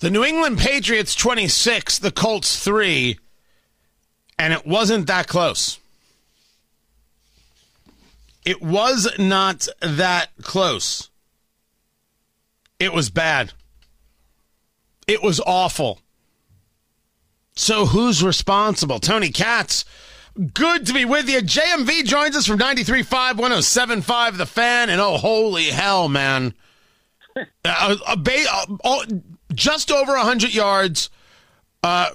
The New England Patriots 26, the Colts 3, and it wasn't that close. It was not that close. It was bad. It was awful. So who's responsible? Tony Katz, good to be with you. JMV joins us from 93.5, 107.5, The Fan, and oh, holy hell, man. Just over 100 yards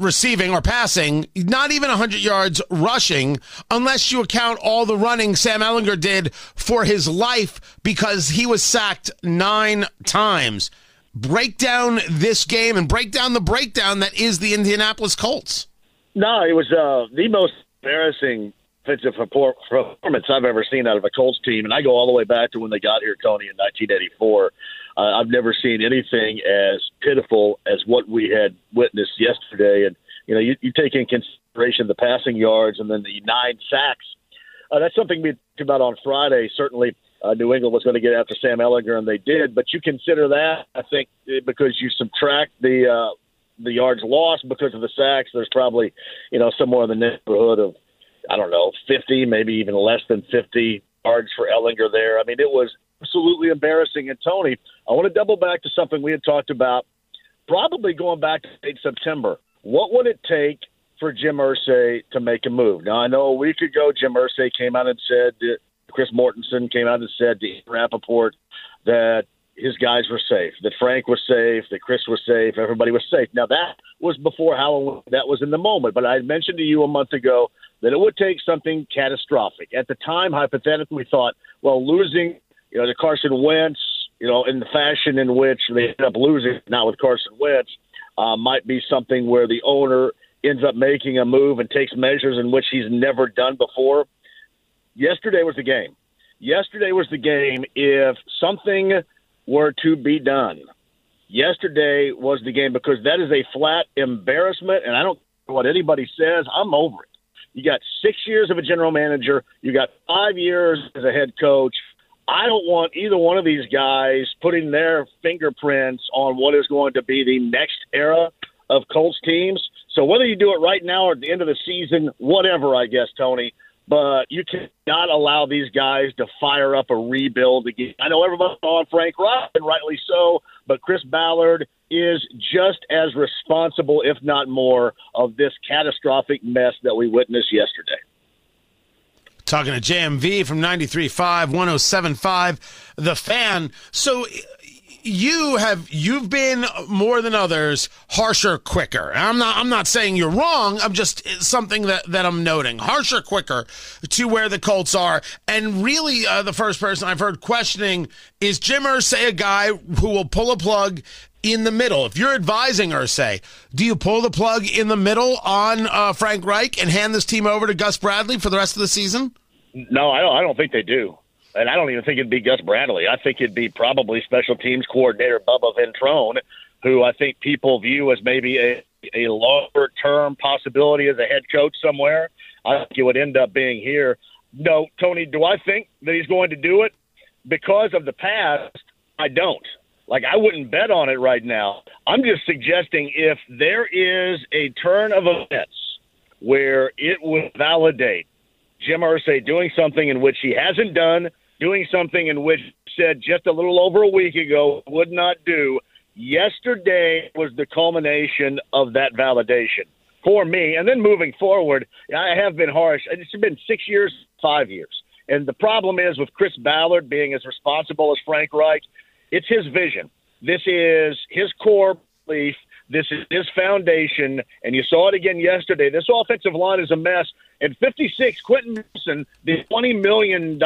receiving or passing, not even 100 yards rushing, unless you account all the running Sam Ehlinger did for his life because he was sacked 9 times. Break down this game and break down the breakdown that is the Indianapolis Colts. No, it was the most embarrassing offensive performance I've ever seen out of a Colts team, and I go all the way back to when they got here, Tony, in 1984. I've never seen anything as pitiful as what we had witnessed yesterday. And, you know, you take in consideration the passing yards and then the 9 sacks. That's something we talked about on Friday. Certainly New England was going to get after Sam Ehlinger, and they did. But you consider that, I think, because you subtract the yards lost because of the sacks, there's probably, you know, somewhere in the neighborhood of, I don't know, 50, maybe even less than 50 yards for Ehlinger there. I mean, it was absolutely embarrassing. And, Tony, I want to double back to something we had talked about probably going back to late September. What would it take for Jim Irsay to make a move? Now, I know a week ago Jim Irsay came out and said Chris Mortensen came out and said to Ian Rappaport that his guys were safe, that Frank was safe, that Chris was safe, everybody was safe. Now, that was before Halloween. That was in the moment. But I had mentioned to you a month ago that it would take something catastrophic. At the time, hypothetically, we thought, well, losing – you know, the Carson Wentz, you know, in the fashion in which they end up losing, not with Carson Wentz, might be something where the owner ends up making a move and takes measures in which he's never done before. Yesterday was the game. Yesterday was the game if something were to be done. Yesterday was the game because that is a flat embarrassment, and I don't care what anybody says. I'm over it. You got 6 years of a general manager. You got 5 years as a head coach. I don't want either one of these guys putting their fingerprints on what is going to be the next era of Colts teams. So whether you do it right now or at the end of the season, whatever, I guess, Tony, but you cannot allow these guys to fire up a rebuild again. I know everybody's on Frank Reich, and rightly so, but Chris Ballard is just as responsible, if not more, of this catastrophic mess that we witnessed yesterday. Talking to JMV from 93.5, 107.5, The Fan. So you've been more than others harsher, quicker. I'm not saying you're wrong. I'm just something that I'm noting. Harsher, quicker to where the Colts are. And really, the first person I've heard questioning is Jim Irsay, a guy who will pull a plug in the middle. If you're advising Irsay, do you pull the plug in the middle on Frank Reich and hand this team over to Gus Bradley for the rest of the season? No, I don't think they do. And I don't even think it'd be Gus Bradley. I think it'd be probably special teams coordinator Bubba Ventrone, who I think people view as maybe a longer-term possibility as a head coach somewhere. I think it would end up being here. No, Tony, do I think that he's going to do it? Because of the past, I don't. Like, I wouldn't bet on it right now. I'm just suggesting if there is a turn of events where it would validate Jim Irsay doing something in which he hasn't done, doing something in which he said just a little over a week ago would not do. Yesterday was the culmination of that validation for me. And then moving forward, I have been harsh. It's been 6 years, 5 years. And the problem is with Chris Ballard being as responsible as Frank Reich, it's his vision. This is his core belief. This is his foundation. And you saw it again yesterday. This offensive line is a mess. And 56, Quentin Anderson, the $20 million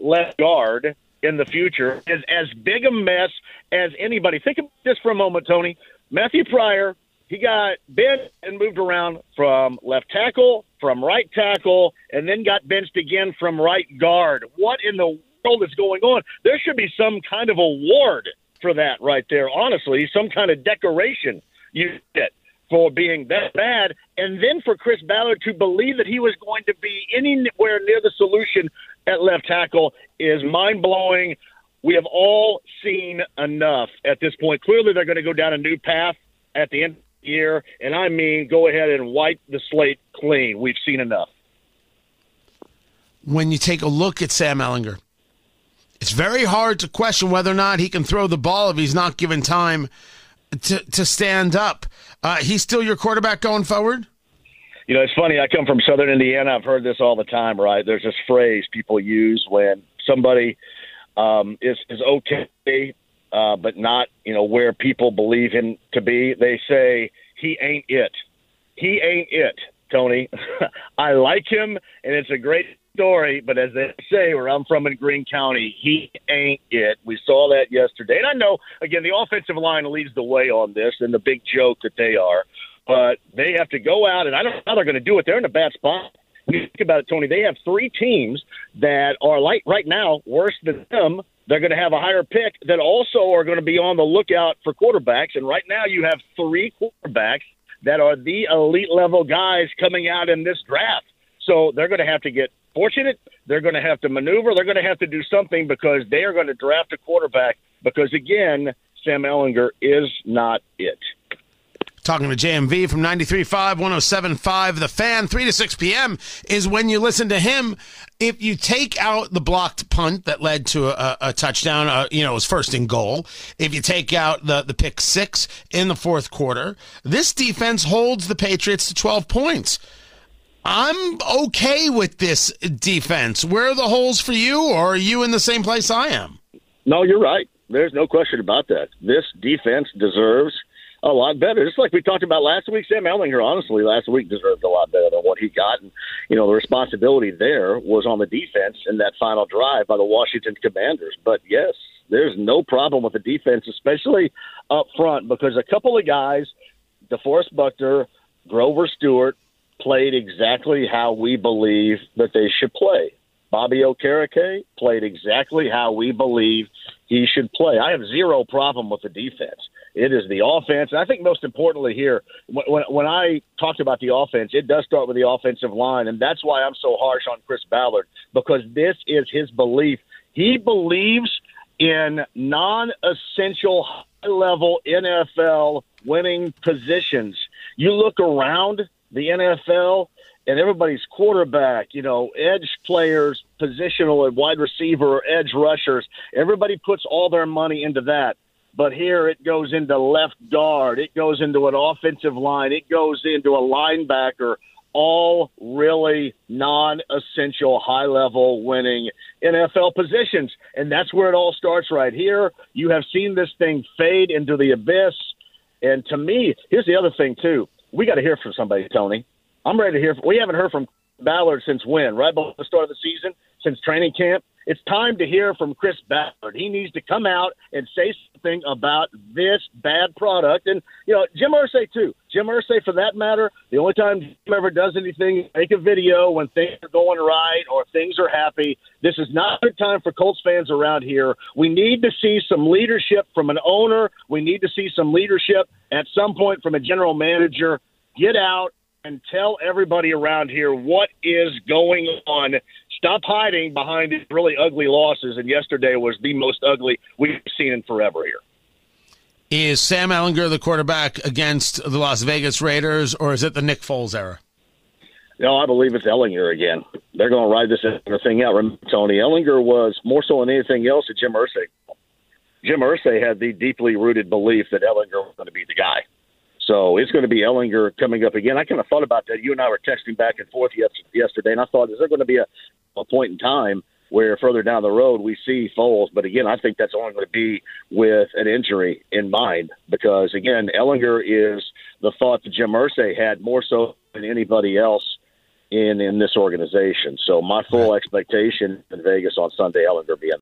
left guard in the future, is as big a mess as anybody. Think about this for a moment, Tony. Matthew Pryor, he got benched and moved around from left tackle, from right tackle, and then got benched again from right guard. What in the world is going on? There should be some kind of award for that right there, honestly, some kind of decoration you get for being that bad, and then for Chris Ballard to believe that he was going to be anywhere near the solution at left tackle is mind-blowing. We have all seen enough at this point. Clearly, they're going to go down a new path at the end of the year, and I mean go ahead and wipe the slate clean. We've seen enough. When you take a look at Sam Ehlinger, it's very hard to question whether or not he can throw the ball if he's not given time to stand up. He's still your quarterback going forward? You know, it's funny. I come from Southern Indiana. I've heard this all the time, right? There's this phrase people use when somebody is okay, but not, you know, where people believe him to be. They say, he ain't it. He ain't it, Tony. I like him, and it's a great story, but as they say where I'm from in Greene County, he ain't it. We saw that yesterday. And I know, again, the offensive line leads the way on this and the big joke that they are. But they have to go out, and I don't know how they're going to do it. They're in a bad spot. When you think about it, Tony, they have three teams that are like right now worse than them. They're going to have a higher pick that also are going to be on the lookout for quarterbacks. And right now you have three quarterbacks that are the elite-level guys coming out in this draft. So they're going to have to get fortunate. They're going to have to maneuver. They're going to have to do something because they are going to draft a quarterback because, again, Sam Ehlinger is not it. Talking to JMV from 93.5, 107.5, The Fan. 3 to 6 p.m. is when you listen to him. If you take out the blocked punt that led to a touchdown, it was first and goal. If you take out the pick six in the fourth quarter, this defense holds the Patriots to 12 points. I'm okay with this defense. Where are the holes for you, or are you in the same place I am? No, you're right. There's no question about that. This defense deserves a lot better. Just like we talked about last week, Sam Ehlinger, honestly, last week deserved a lot better than what he got. And, you know, the responsibility there was on the defense in that final drive by the Washington Commanders. But, yes, there's no problem with the defense, especially up front, because a couple of guys, DeForest Buckner, Grover Stewart, played exactly how we believe that they should play. Bobby Okereke played exactly how we believe he should play. I have zero problem with the defense. It is the offense. And I think most importantly here, when I talked about the offense, it does start with the offensive line. And that's why I'm so harsh on Chris Ballard, because this is his belief. He believes in non-essential high-level NFL winning positions. You look around the NFL and everybody's quarterback, you know, edge players, positional and wide receiver, edge rushers, everybody puts all their money into that. But here it goes into left guard. It goes into an offensive line. It goes into a linebacker, all really non-essential high-level winning NFL positions. And that's where it all starts right here. You have seen this thing fade into the abyss. And to me, here's the other thing, too. We got to hear from somebody, Tony. I'm ready to hear. We haven't heard from Ballard since when? Right before the start of the season, since training camp. It's time to hear from Chris Ballard. He needs to come out and say something about this bad product. And, you know, Jim Irsay, too. Jim Irsay, for that matter, the only time Jim ever does anything, make a video when things are going right or things are happy. This is not a good time for Colts fans around here. We need to see some leadership from an owner. We need to see some leadership at some point from a general manager. Get out and tell everybody around here what is going on. Stop hiding behind these really ugly losses, and yesterday was the most ugly we've seen in forever here. Is Sam Ehlinger the quarterback against the Las Vegas Raiders, or is it the Nick Foles era? No, I believe it's Ehlinger again. They're going to ride this thing out. Remember, Tony, Ehlinger was more so than anything else at Jim Irsay. Jim Irsay had the deeply rooted belief that Ehlinger was going to be the guy. So it's going to be Ehlinger coming up again. I kind of thought about that. You and I were texting back and forth yesterday, and I thought, is there going to be a point in time where further down the road we see Foles? But, again, I think that's only going to be with an injury in mind because, again, Ehlinger is the thought that Jim Irsay had more so than anybody else in this organization. So my full expectation in Vegas on Sunday, Ehlinger being